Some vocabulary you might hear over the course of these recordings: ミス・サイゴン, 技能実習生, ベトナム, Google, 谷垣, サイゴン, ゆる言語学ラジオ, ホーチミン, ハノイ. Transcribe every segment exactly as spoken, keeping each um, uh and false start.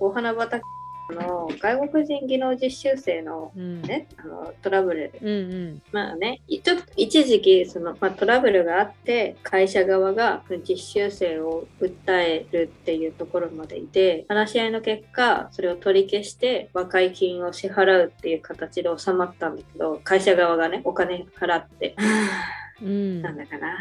お花畑の外国人技能実習生の、ね、うん、あのトラブル、うんうん、まあね、ちょっと一時期その、まあ、トラブルがあって会社側が実習生を訴えるっていうところまでいて、話し合いの結果それを取り消して和解金を支払うっていう形で収まったんだけど、会社側がねお金払って、うん、なんだかな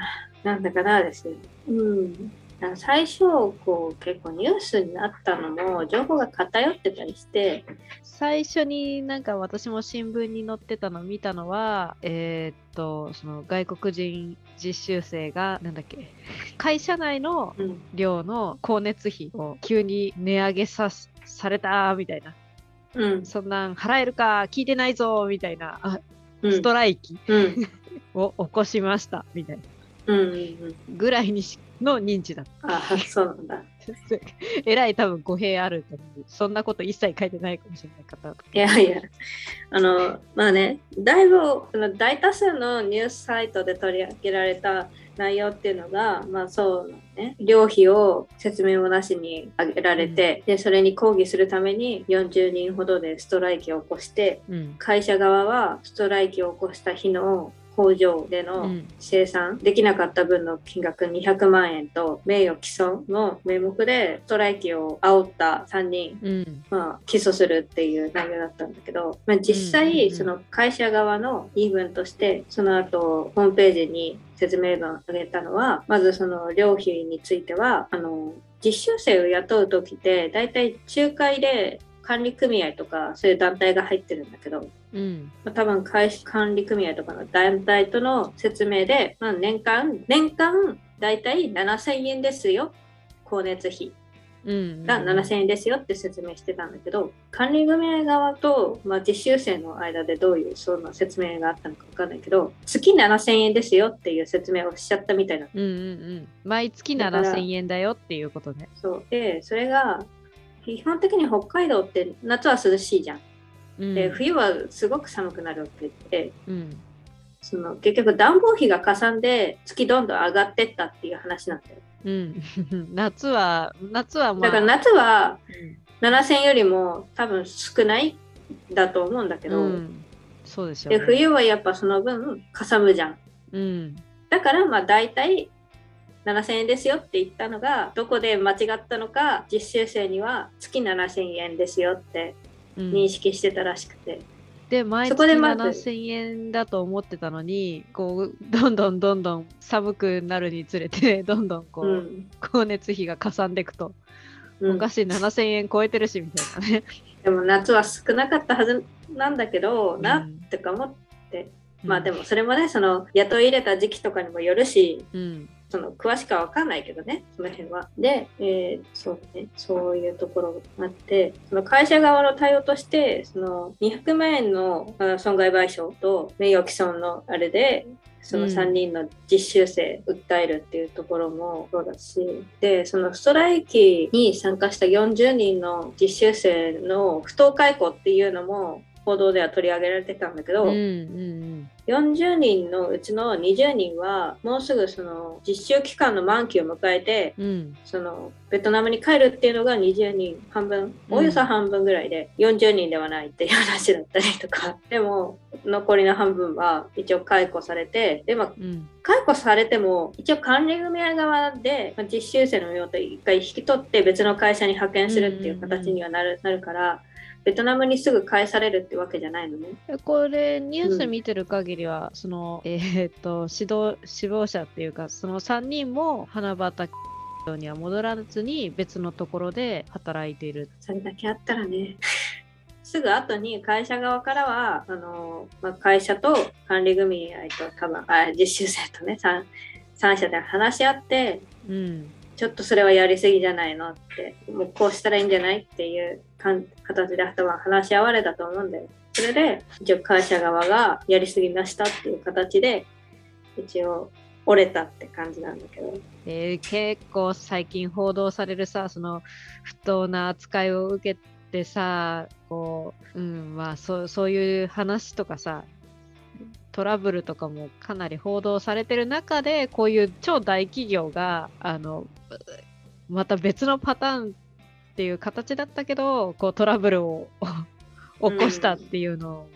なんだかなですよ、うん最初こう結構ニュースになったのも情報が偏ってたりして、最初になんか私も新聞に載ってたの見たのは、えー、っとその外国人実習生がなんだっけ会社内の寮の光熱費を急に値上げ さ, されたみたいな、うん、そんなん払えるか聞いてないぞみたいなあ、うん、ストライキ、うん、を起こしましたみたいな、うんうんうん、ぐらいにしの認知だった。あ、そうなんだえらい多分語弊あると思う。そんなこと一切書いてないかもしれない方。いやいやあのまあね、だいぶその大多数のニュースサイトで取り上げられた内容っていうのが、まあそうね、寮費を説明もなしに上げられて、うん、でそれに抗議するためによんじゅうにんほどでストライキを起こして、うん、会社側はストライキを起こした日の工場での生産できなかった分の金額にひゃくまんえんと名誉毀損の名目でストライキを煽ったさんにん、うんまあ、起訴するっていう内容だったんだけど、まあ、実際その会社側の言い分としてその後ホームページに説明文を上げたのは、まずその寮費についてはあの実習生を雇う時ってだいたい仲介で管理組合とかそういう団体が入ってるんだけど、うんまあ、多分会社管理組合とかの団体との説明で、まあ、年間年間だいたいななせんえんですよ、光熱費がななせんえんですよって説明してたんだけど、管理組合側と、まあ、実習生の間でどういうその説明があったのか分かんないけど、月ななせんえんですよっていう説明をしちゃったみたいな、うんうんうん、毎月ななせんえんだよっていうことね。そうで、それが基本的に北海道って夏は涼しいじゃん、うん、で冬はすごく寒くなるって言って、うん、その結局暖房費がかさんで月どんどん上がってったっていう話なんだよ、うん、夏は夏は、まあ、だから夏はななせんよりも多分少ないだと思うんだけど、うん、そうでしょうね。で冬はやっぱその分かさむじゃん、うん、だからまあ大体ななせんえんですよって言ったのがどこで間違ったのか、実習生には月ななせんえんですよって認識してたらしくて、うん、で毎月ななせんえんだと思ってたのにこうどんどんどんどん寒くなるにつれてどんどんこう、うん、光熱費がかさんでいくと、うん、お菓子ななせんえん超えてるしみたいなねでも夏は少なかったはずなんだけどな、うん、とか思って、うん、まあでもそれもねその雇い入れた時期とかにもよるし、うんその詳しくは分かんないけどねその辺は。で、えー そうね、そういうところがあって、その会社側の対応としてそのにひゃくまんえんの損害賠償と名誉毀損のあれでそのさんにんの実習生訴えるっていうところもそうだし、うん、でそのストライキに参加したよんじゅうにんの実習生の不当解雇っていうのも報道では取り上げられてたんだけど、うんうんうん、よんじゅうにんのうちのにじゅうにんはもうすぐその実習期間の満期を迎えて、うん、そのベトナムに帰るっていうのがにじゅうにん半分、およそ半分ぐらいで、うん、よんじゅうにんではないっていう話だったりとかでも残りの半分は一応解雇されて、で、まあうん、解雇されても一応管理組合側で、まあ、実習生の用途を一回引き取って別の会社に派遣するっていう形にはなる、うんうんうん、なるからベトナムにすぐ返されるってわけじゃないのね。これニュース見てる限りは、うん、そのえー、っと指導死亡者っていうかそのさんにんも花畑には戻らずに別のところで働いている。それだけあったらねすぐ後に会社側からはあの、まあ、会社と管理組合と多分あ実習生とね 3, 3社で話し合って、うんちょっとそれはやりすぎじゃないのって、もうこうしたらいいんじゃないっていう形で話し合われたと思うんだよ。それで一応会社側がやりすぎましたっていう形で一応折れたって感じなんだけど、えー、結構最近報道されるさその不当な扱いを受けてさこう、うんまあ、そ, そういう話とかさトラブルとかもかなり報道されてる中でこういう超大企業があのまた別のパターンっていう形だったけど、こうトラブルを起こしたっていうのを、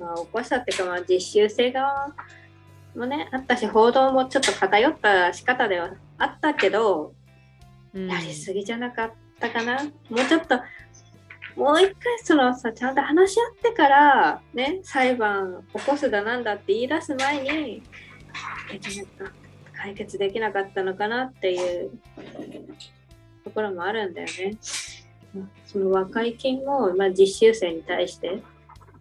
うんまあ、起こしたっていうか、まあ、実習生側もねあったし、報道もちょっと偏った仕方ではあったけど、うん、やりすぎじゃなかったかな。もうちょっともう一回そのさちゃんと話し合ってからね、裁判起こすだなんだって言い出す前に解決できなかったのかなっていうところもあるんだよね。その和解金も、まあ、実習生に対して、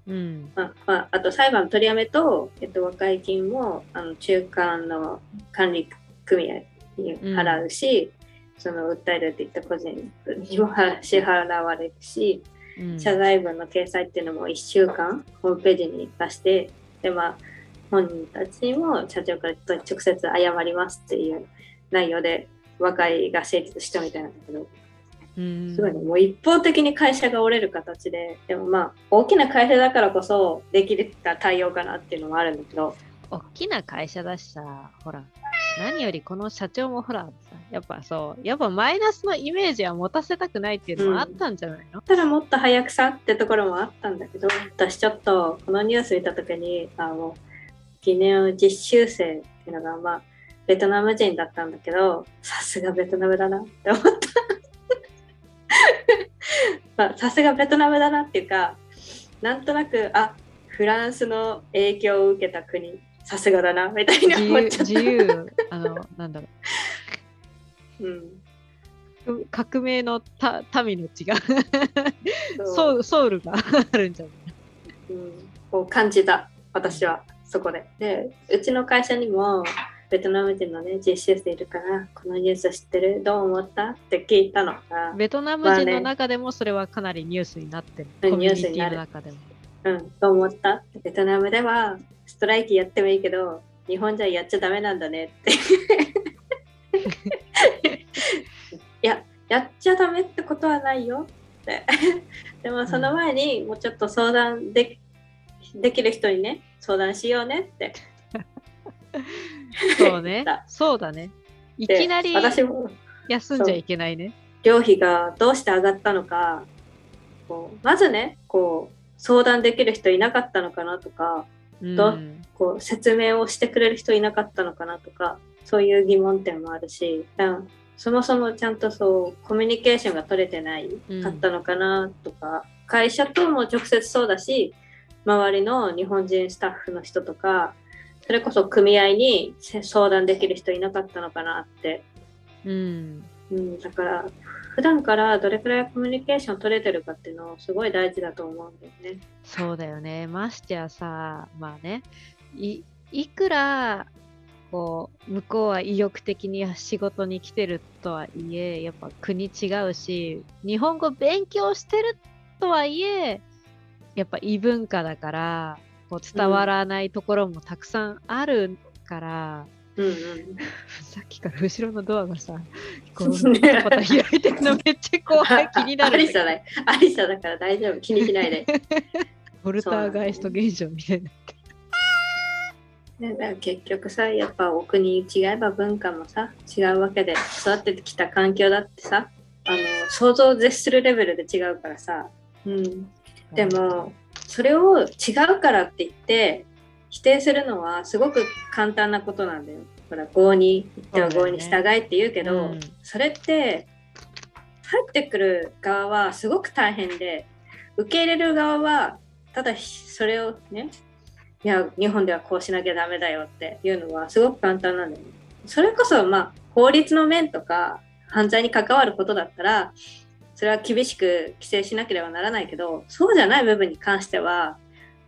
うんまあまあ、あと裁判取りやめと、えっと、和解金もあの中間の管理組合に払うし、うん、その訴えるって言った個人にも支払われるし、うん、謝罪文の掲載っていうのもいっしゅうかんホームページに出して、で、まあ、本人たちも社長から直接謝りますっていう内容で和解が成立したみたいなんだけど、うん、すごいね、もう一方的に会社が折れる形で、でもまあ大きな会社だからこそできた対応かなっていうのもあるんだけど、大きな会社だしさ、ほら何よりこの社長もほらやっぱそうやっぱマイナスのイメージは持たせたくないっていうのもあったんじゃないの、うん、ただもっと早くさってところもあったんだけど、私ちょっとこのニュース見た時に、あの技能実習生っていうのがまあベトナム人だったんだけど、さすがベトナムだなって思ったまあ、さすがベトナムだなっていうか、なんとなくあフランスの影響を受けた国さすがだなみたいな思っちゃった。自由、自由あのなんだろう、うん、革命のた民の血がソウル、ソウルがあるんじゃない、うん、こう感じた私はそこで。でうちの会社にもベトナム人の、ね、実習生いるからこのニュース知ってるどう思ったって聞いたのが、ベトナム人の中でもそれはかなりニュースになってる、まあね、コミュニティの中でも、うん、どう思った、ベトナムではストライキやってもいいけど日本じゃやっちゃダメなんだねっていや、やっちゃダメってことはないよってでもその前にもうちょっと相談で、うん、できる人にね相談しようねってそうねそうだね、いきなり休んじゃいけないね。寮費がどうして上がったのか、こうまずねこう相談できる人いなかったのかなとか、うん、どこう説明をしてくれる人いなかったのかなとか、そういう疑問点もあるし、そもそもちゃんとそうコミュニケーションが取れてないかったのかなとか、うん、会社とも直接そうだし周りの日本人スタッフの人とか、それこそ組合に相談できる人いなかったのかなって、うんうん、だから普段からどれくらいコミュニケーション取れてるかっていうのすごい大事だと思うんだよね。そうだよね。ましてやさ、まあね、い, いくらこう向こうは意欲的に仕事に来てるとはいえ、やっぱ国違うし、日本語勉強してるとはいえやっぱ異文化だからこう伝わらないところもたくさんあるから、うんうんうん、さっきから後ろのドアがさこうまた開いてるのめっちゃ怖い気になる。アリサだ、アリサだから大丈夫、気にしないでボルターガイスト現象みたいな。だから結局さ、やっぱお国違えば文化もさ違うわけで、育ってきた環境だってさ、あの想像を絶するレベルで違うからさ、うん、でもそれを違うからって言って否定するのはすごく簡単なことなんだよ。ほら郷に行っては郷に従えって言うけど、 そうだよね。うん、それって入ってくる側はすごく大変で、受け入れる側はただそれをね、いや日本ではこうしなきゃダメだよっていうのはすごく簡単なんだよ。それこそまあ法律の面とか犯罪に関わることだったらそれは厳しく規制しなければならないけど、そうじゃない部分に関しては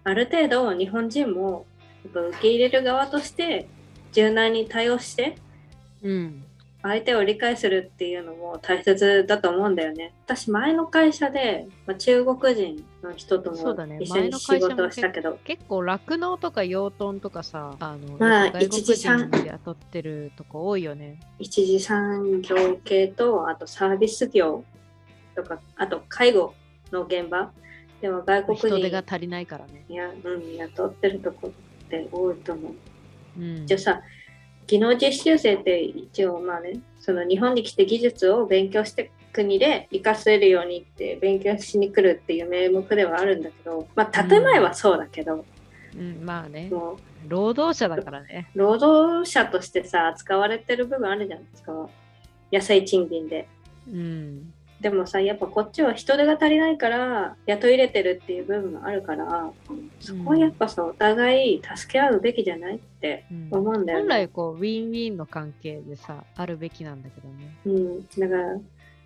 ある程度日本人もやっぱ受け入れる側として柔軟に対応して、うん、相手を理解するっていうのも大切だと思うんだよね。私前の会社で、まあ、中国人の人とも一緒に仕事をしたけど、ね、け結構酪農とか養豚とかさ、あの、まあ、外国人で雇ってるとこ多いよね。一次産業系とあとサービス業とか、あと介護の現場でも外国人人手が足りないからね、いや、うん、雇ってるとこって多いと思う。じゃあさ、技能実習生って一応まあね、その日本に来て技術を勉強して国で活かせるようにって勉強しに来るっていう名目ではあるんだけど、まあ、建前はそうだけど、うんうん、まあね、もう労働者だからね、労働者としてさ扱われてる部分あるじゃないですか、安い賃金で、うん、でもさやっぱこっちは人手が足りないから雇い入れてるっていう部分もあるから、そこはやっぱさお互い助け合うべきじゃないって思うんだよね、うん、本来こうウィンウィンの関係でさあるべきなんだけどね、うん、だから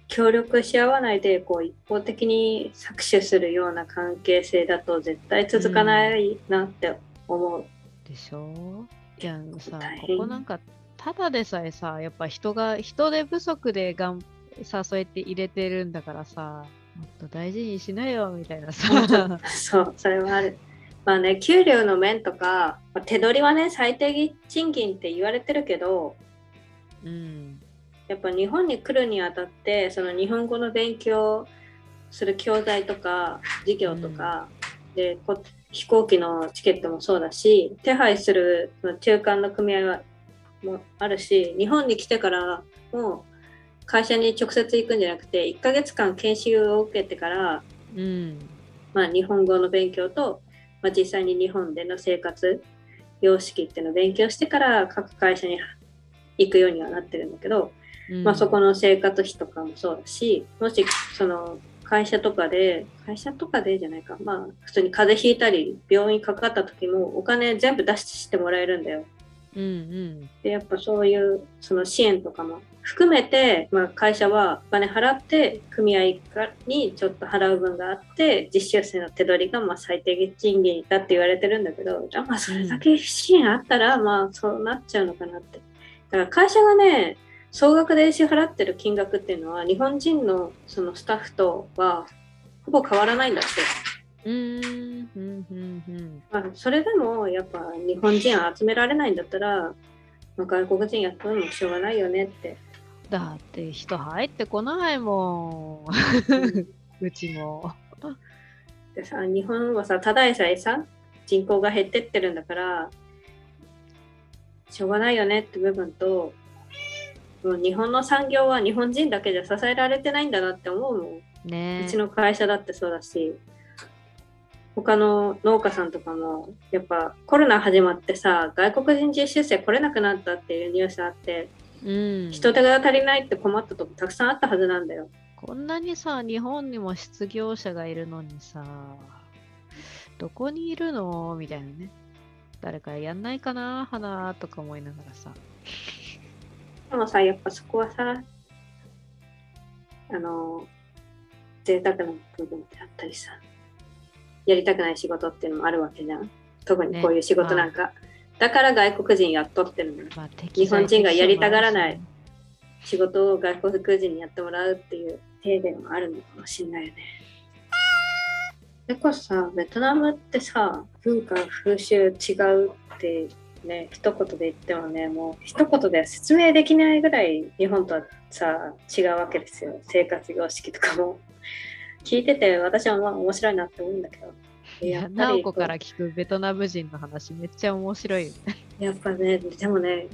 協力し合わないでこう一方的に搾取するような関係性だと絶対続かないなって思う、うん、でしょ。いやさここなんかただでさえさやっぱ人が人手不足でがんさそうやって入れてるんだからさ、もっと大事にしなよみたいなさそうそれはある。まあね、給料の面とか手取りはね最低賃金って言われてるけど、うん、やっぱ日本に来るにあたってその日本語の勉強する教材とか授業とか、うん、でこ飛行機のチケットもそうだし手配する中間の組合はもあるし、日本に来てからもう会社に直接行くんじゃなくていっかげつかん研修を受けてから、うんまあ、日本語の勉強と、まあ、実際に日本での生活様式っていうのを勉強してから各会社に行くようにはなってるんだけど、うんまあ、そこの生活費とかもそうだし、もしその会社とかで会社とかでじゃないか、まあ、普通に風邪ひいたり病院かかった時もお金全部出してもらえるんだよ。うんうん、でやっぱそういうその支援とかも含めて、まあ、会社はお金払って組合にちょっと払う分があって実習生の手取りがまあ最低賃金だって言われてるんだけど、あ、まあ、それだけ支援あったらまあそうなっちゃうのかなって。だから会社がね総額で支払ってる金額っていうのは日本人のそのスタッフとはほぼ変わらないんだって。うーんうんうんうんまあ、それでもやっぱ日本人は集められないんだったら、まあ、外国人やったのもしょうがないよねって。だって人入ってこないもんうちもでさ日本はさただでさえさ人口が減ってってるんだからしょうがないよねって部分と、もう日本の産業は日本人だけじゃ支えられてないんだなって思うもん、ね、うちの会社だってそうだし他の農家さんとかもやっぱコロナ始まってさ外国人実習生来れなくなったっていうニュースあって、うん、人手が足りないって困ったとこたくさんあったはずなんだよ。こんなにさ日本にも失業者がいるのにさどこにいるのみたいなね、誰かやんないかな花とか思いながらさ。でもさやっぱそこはさあの贅沢な部分であったりさやりたくない仕事っていうのもあるわけじゃん、特にこういう仕事なんか、ねまあ、だから外国人やっとってるの、まあ、日本人がやりたがらない仕事を外国人にやってもらうっていう手でもあるのかもしれないよね。それこそさベトナムってさ文化風習違うってね一言で言ってもねもう一言では説明できないぐらい日本とはさ違うわけですよ。生活様式とかも聞いてて私はまあ面白いなって思うんだけど、いやナオコから聞くベトナム人の話めっちゃ面白いよね。やっぱねでもね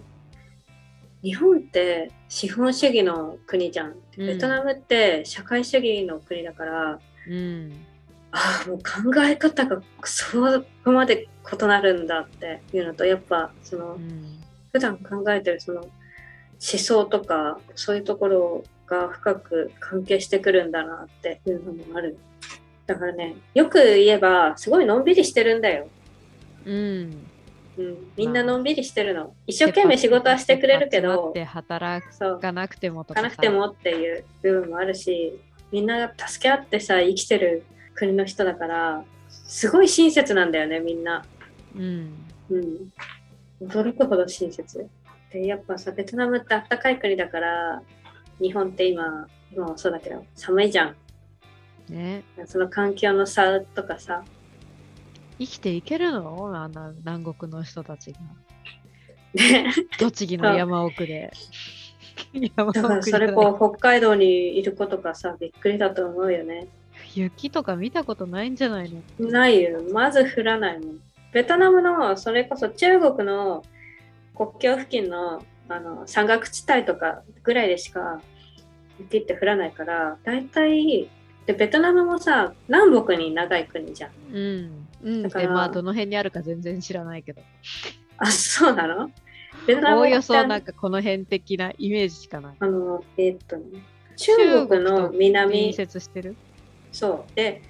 日本って資本主義の国じゃん、うん、ベトナムって社会主義の国だから、うん、ああもう考え方がそこまで異なるんだっていうのと、やっぱその、うん、普段考えてるその思想とかそういうところをが深く関係してくるんだなっていうのもある。だからねよく言えばすごいのんびりしてるんだよ、うんうん、みんなのんびりしてるの、まあ、一生懸命仕事はしてくれるけど働かなくてもとかなくてもっていう部分もあるし、みんな助け合ってさ生きてる国の人だからすごい親切なんだよねみんな、うんうん、驚くほど親切で、やっぱさベトナムってあったかい国だから、日本って今、今もそうだけど寒いじゃん、ね、その環境の差とかさ生きていけるのあの南国の人たちが栃木の山奥で山奥だからそれこう北海道にいる子とかさびっくりだと思うよね。雪とか見たことないんじゃないの。ないよ、まず降らないもん。ベトナムのそれこそ中国の国境付近のあの山岳地帯とかぐらいでしか雪って降らないから大体で、ベトナムもさ南北に長い国じゃん、うんうん、だからまあどの辺にあるか全然知らないけど、あ、そうなの？ベトナムおおよそなんかこの辺的なイメージしかない。あのえー、っと、ね、中国の南隣接してる。そうで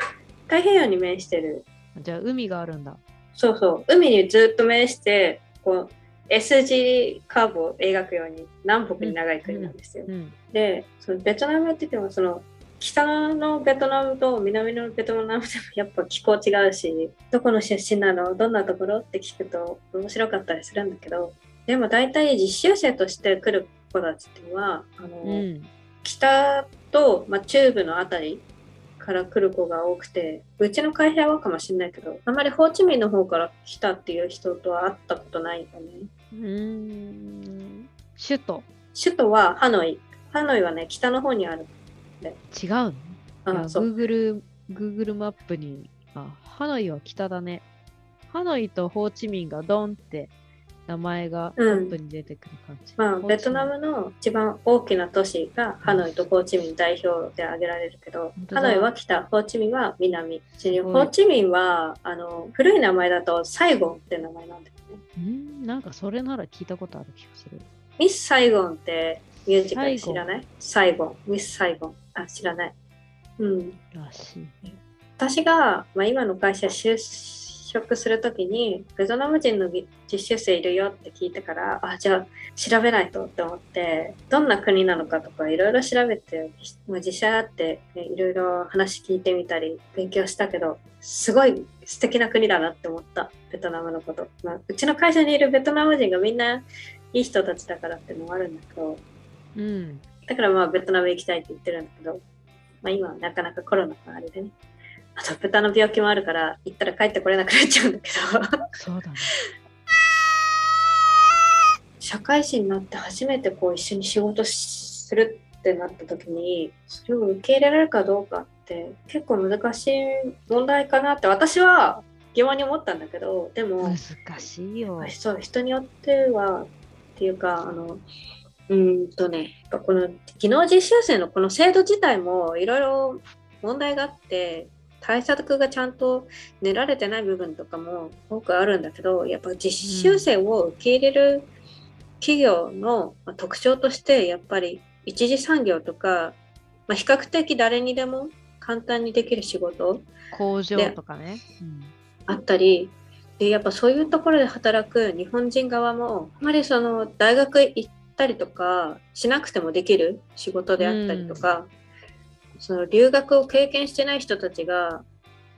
太平洋に面してる。じゃあ海があるんだ。そうそう、海にずっと面してこう S 字カーブを描くように南北に長い国なんですよ、うんうん、でそのベトナムって言ってもその北のベトナムと南のベトナムでもやっぱ気候違うし、どこの出身なの、どんなところって聞くと面白かったりするんだけど、でも大体実習生として来る子たちっていうのはあの、うん、北と、まあ、中部のあたりから来る子が多くて、うちの会社はかもしれないけどあんまりホーチミンの方から来たっていう人とは会ったことないよね。うーん、首都首都はハノイ。ハノイはね北の方にある。違うの？ああ、そう。Google、Google マップに、あ、ハノイは北だね。ハノイとホーチミンがドンって名前がマップに出てくる感じ、うん、まあ、ベトナムの一番大きな都市がハノイとホーチミン代表で挙げられるけど、ハノイは北、ホーチミンは南。ホーチミンはあの古い名前だとサイゴンって名前なんだよね。ん、なんかそれなら聞いたことある気がする。ミス・サイゴンってミュージカル知らない？サイゴン、ミス・サイゴン、あ、知らない。うん。らしい。私が、まあ、今の会社就職するときにベトナム人の実習生いるよって聞いたから、あ、じゃあ調べないとって思って、どんな国なのかとかいろいろ調べて、もう実際会っていろいろ話聞いてみたり勉強したけど、すごい素敵な国だなって思った、ベトナムのこと、まあ、うちの会社にいるベトナム人がみんないい人たちだからってのもあるんだけど、うん、だからまあベトナム行きたいって言ってるんだけど、まあ、今はなかなかコロナのあれでね、あと豚の病気もあるから行ったら帰ってこれなくなっちゃうんだけどそうだね、社会人になって初めてこう一緒に仕事するってなった時に、それを受け入れられるかどうかって結構難しい問題かなって私は疑問に思ったんだけど、でも難しいよ、そう、人によってはっていうか、あのうんとね、この技能実習生のこの制度自体もいろいろ問題があって、対策がちゃんと練られてない部分とかも多くあるんだけど、やっぱ実習生を受け入れる企業の特徴としてやっぱり一次産業とか、まあ、比較的誰にでも簡単にできる仕事、工場とかね、うん、あったりで、やっぱそういうところで働く日本人側もあまりその大学行ってたりとかしなくてもできる仕事であったりとか、うん、その留学を経験してない人たちが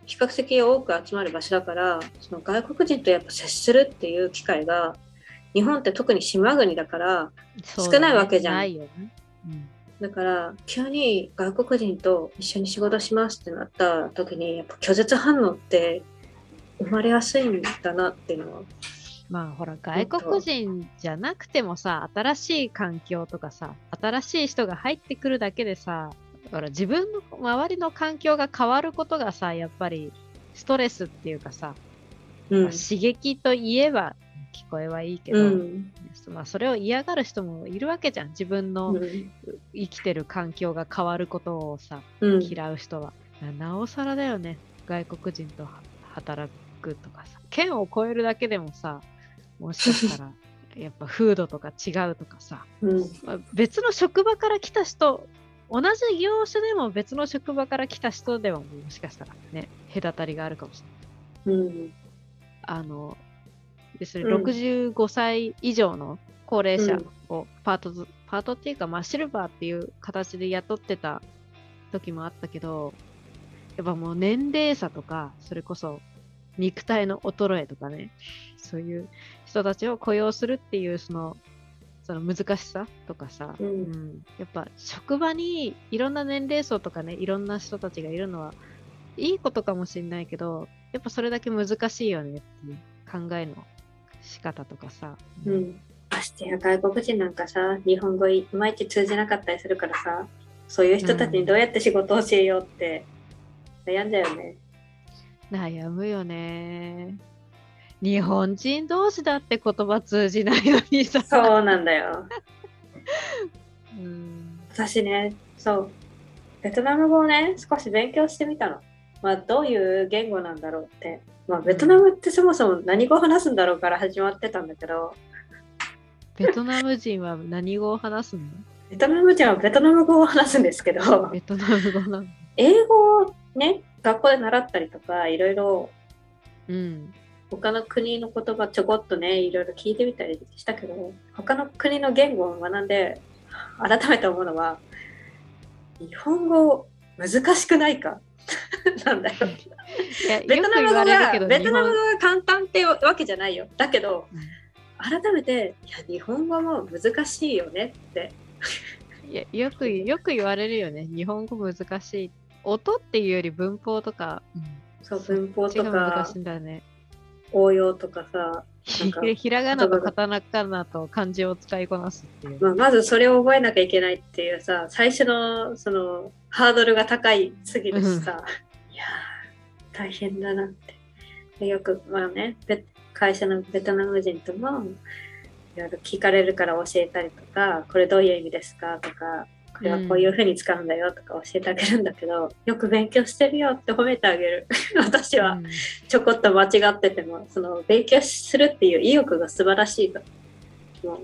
比較的多く集まる場所だから、その外国人とやっぱ接するっていう機会が日本って特に島国だから少ないわけじゃん、ないよね、うん、だから急に外国人と一緒に仕事しますってなった時にやっぱ拒絶反応って生まれやすいんだなっていうのは、まあほら外国人じゃなくてもさ、新しい環境とかさ、新しい人が入ってくるだけでさ、ほら自分の周りの環境が変わることがさ、やっぱりストレスっていうかさ、うん、まあ、刺激といえば聞こえはいいけど、うん、まあ、それを嫌がる人もいるわけじゃん、自分の生きてる環境が変わることをさ、うん、嫌う人はなおさらだよね。外国人と働くとかさ、県を越えるだけでもさ、もしかしたらやっぱ風土とか違うとかさ、うん、まあ、別の職場から来た人、同じ業種でも別の職場から来た人ではもしかしたらね隔たりがあるかもしれない、うん、あのですね、うん、ろくじゅうごさい以上の高齢者をパート、うん、パートっていうか、まあ、シルバーっていう形で雇ってた時もあったけど、やっぱもう年齢差とかそれこそ肉体の衰えとかね、そういう人たちを雇用するっていうその、その難しさとかさ、うんうん、やっぱ職場にいろんな年齢層とかね、いろんな人たちがいるのはいいことかもしれないけど、やっぱそれだけ難しいよねっていう考えの仕方とかさ、うんうん、ましてや外国人なんかさ、日本語いまいち通じなかったりするからさ、そういう人たちにどうやって仕事を教えようって悩んだよね、うん、悩むよね。日本人同士だって言葉通じないのにさ。そうなんだようん、私ね、そうベトナム語をね少し勉強してみたの。まあ、どういう言語なんだろうって、まあ、ベトナムってそもそも何語を話すんだろうから始まってたんだけど、ベトナム人は何語を話すの？ベトナム人はベトナム語を話すんですけど、ベトナム語なの？英語をね学校で習ったりとかいろいろ、うん、他の国の言葉ちょこっとねいろいろ聞いてみたりしたけど、他の国の言語を学んで改めて思うのは日本語難しくないかなんだよ。いや、ベトナム語がベトナム語が簡単ってわけじゃないよ。だけど、うん、改めていや日本語も難しいよねっていやよくよく言われるよね。日本語難しい。音っていうより文法とか、うん、そう文法とか難しいんだね。応用とかさ、なんかひらがなとカタカナと漢字を使いこなすっていう、まあ、まずそれを覚えなきゃいけないっていうさ、最初のそのハードルが高いすぎるしさ、うん、いや大変だなってよく、まあね、会社のベトナム人ともいろいろ聞かれるから教えたりとか、これどういう意味ですかとか、これはこういう風に使うんだよとか教えてあげるんだけど、うん、よく勉強してるよって褒めてあげる私はちょこっと間違っててもその勉強するっていう意欲が素晴らしいと、もう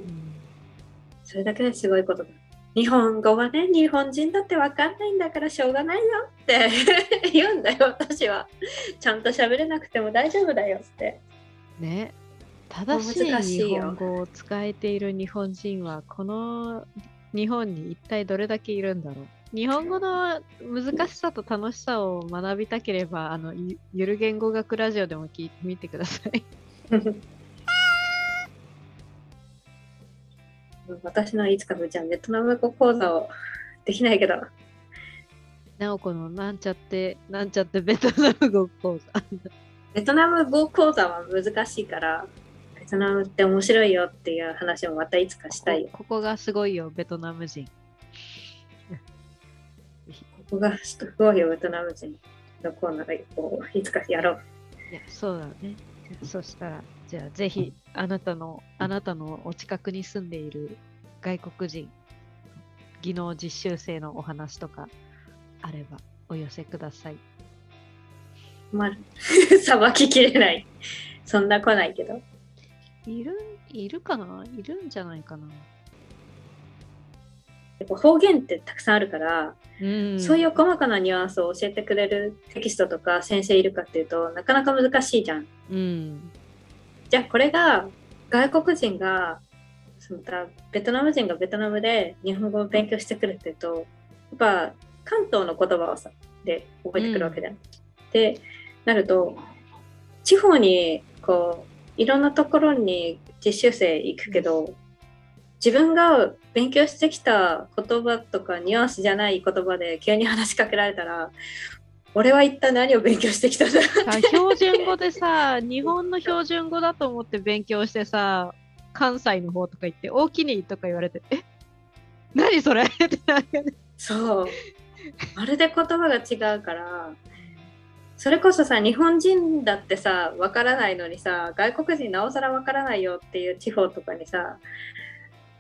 それだけですごいことだ。日本語はね日本人だって分かんないんだからしょうがないよって言うんだよ私は。ちゃんと喋れなくても大丈夫だよってね。正しい日本語を使えている日本人はこの日本に一体どれだけいるんだろう。日本語の難しさと楽しさを学びたければ、あのゆる言語学ラジオでも聞いてみてください私のいつかぶちゃんベトナム語講座をできないけど、なおこのなんちゃってなんちゃってベトナム語講座ベトナム語講座は難しいからベトナムって面白いよっていう話をまたいつかしたいよ。ここ、ここがすごいよベトナム人ここがすごいよベトナム人のコーナーをいつかやろう。いやそうだね。そしたらじゃあぜひあなたのあなたのお近くに住んでいる外国人技能実習生のお話とかあればお寄せください。まさばききれないそんな来ないけどいる、いるかないるんじゃないかな。方言ってたくさんあるから、うん、そういう細かなニュアンスを教えてくれるテキストとか先生いるかっていうとなかなか難しいじゃん、うん、じゃあこれが外国人がそのベトナム人がベトナムで日本語を勉強してくるっていうとやっぱ関東の言葉をさで覚えてくるわけじゃん、うん、でなると地方にこういろんなところに実習生行くけど、自分が勉強してきた言葉とかニュアンスじゃない言葉で急に話しかけられたら、俺は一体何を勉強してきたんだって。標準語でさ、日本の標準語だと思って勉強してさ、関西の方とか行って、大きにとか言われて、え、何それってなるよね。そう。まるで言葉が違うから。それこそさ日本人だってさわからないのにさ外国人なおさらわからないよっていう地方とかにさ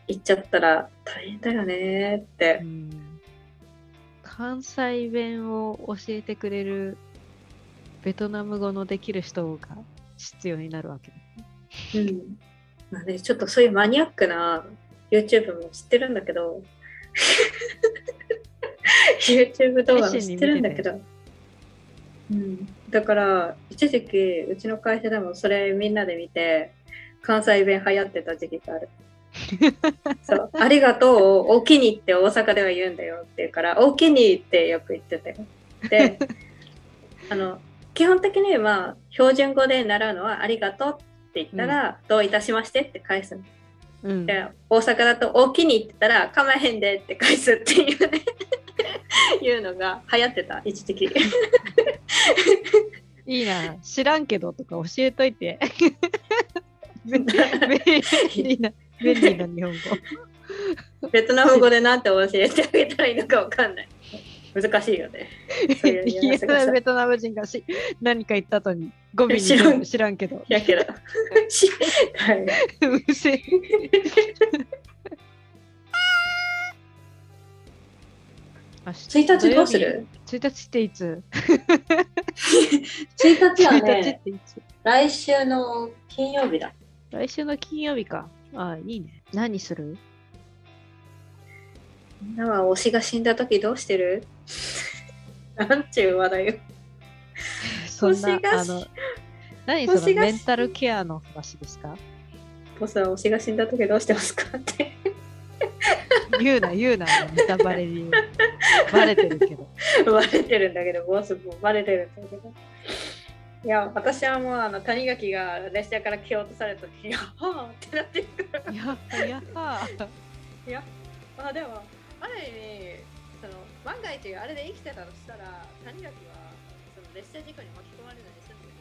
行っちゃったら大変だよねって、うん、関西弁を教えてくれるベトナム語のできる人が必要になるわけだ、ね、うんまあね、ちょっとそういうマニアックな YouTube も知ってるんだけどYouTube 動画も知ってるんだけど、うん、だから一時期うちの会社でもそれみんなで見て関西弁流行ってた時期があるそうありがとうを大きにって大阪では言うんだよっていうから大きにってよく言ってたよ。であの基本的には標準語で習うのはありがとうって言ったら、うん、どういたしましてって返すの、うん、で大阪だと大きにって言ったらかまへんでって返すっていうねいうのが流行ってた一時期いいな知らんけどとか教えといて便利な便利な日本語ベトナム語でなんて教えてあげたらいいのか分かんない難しいよねそういうニュアンスがベトナム人がし何か言った後に語尾に知らん、知らんけどやけどしうせえついたちどうする？ ついたち っていつ？ついたちはね、ついたちっていつ？来週の金曜日だ。来週の金曜日か。ああ、いいね。何する？みんなは推しが死んだときどうしてる？なんちゅう話だよ。そんな、あの、何そのメンタルケアの話ですか？ボスは推しが死んだときどうしてますかって。言うな言うな、ネタバレにバレてるけどバレてるんだけど、ボスもバレてるんだけど、いや私はもうあの谷垣が列車から蹴落とされた時にヤッハーってなってるから、ヤッハー、いや、まあでもある意味その万が一あれで生きてたとしたら、谷垣はその列車事故に巻き込まれないで済んでる。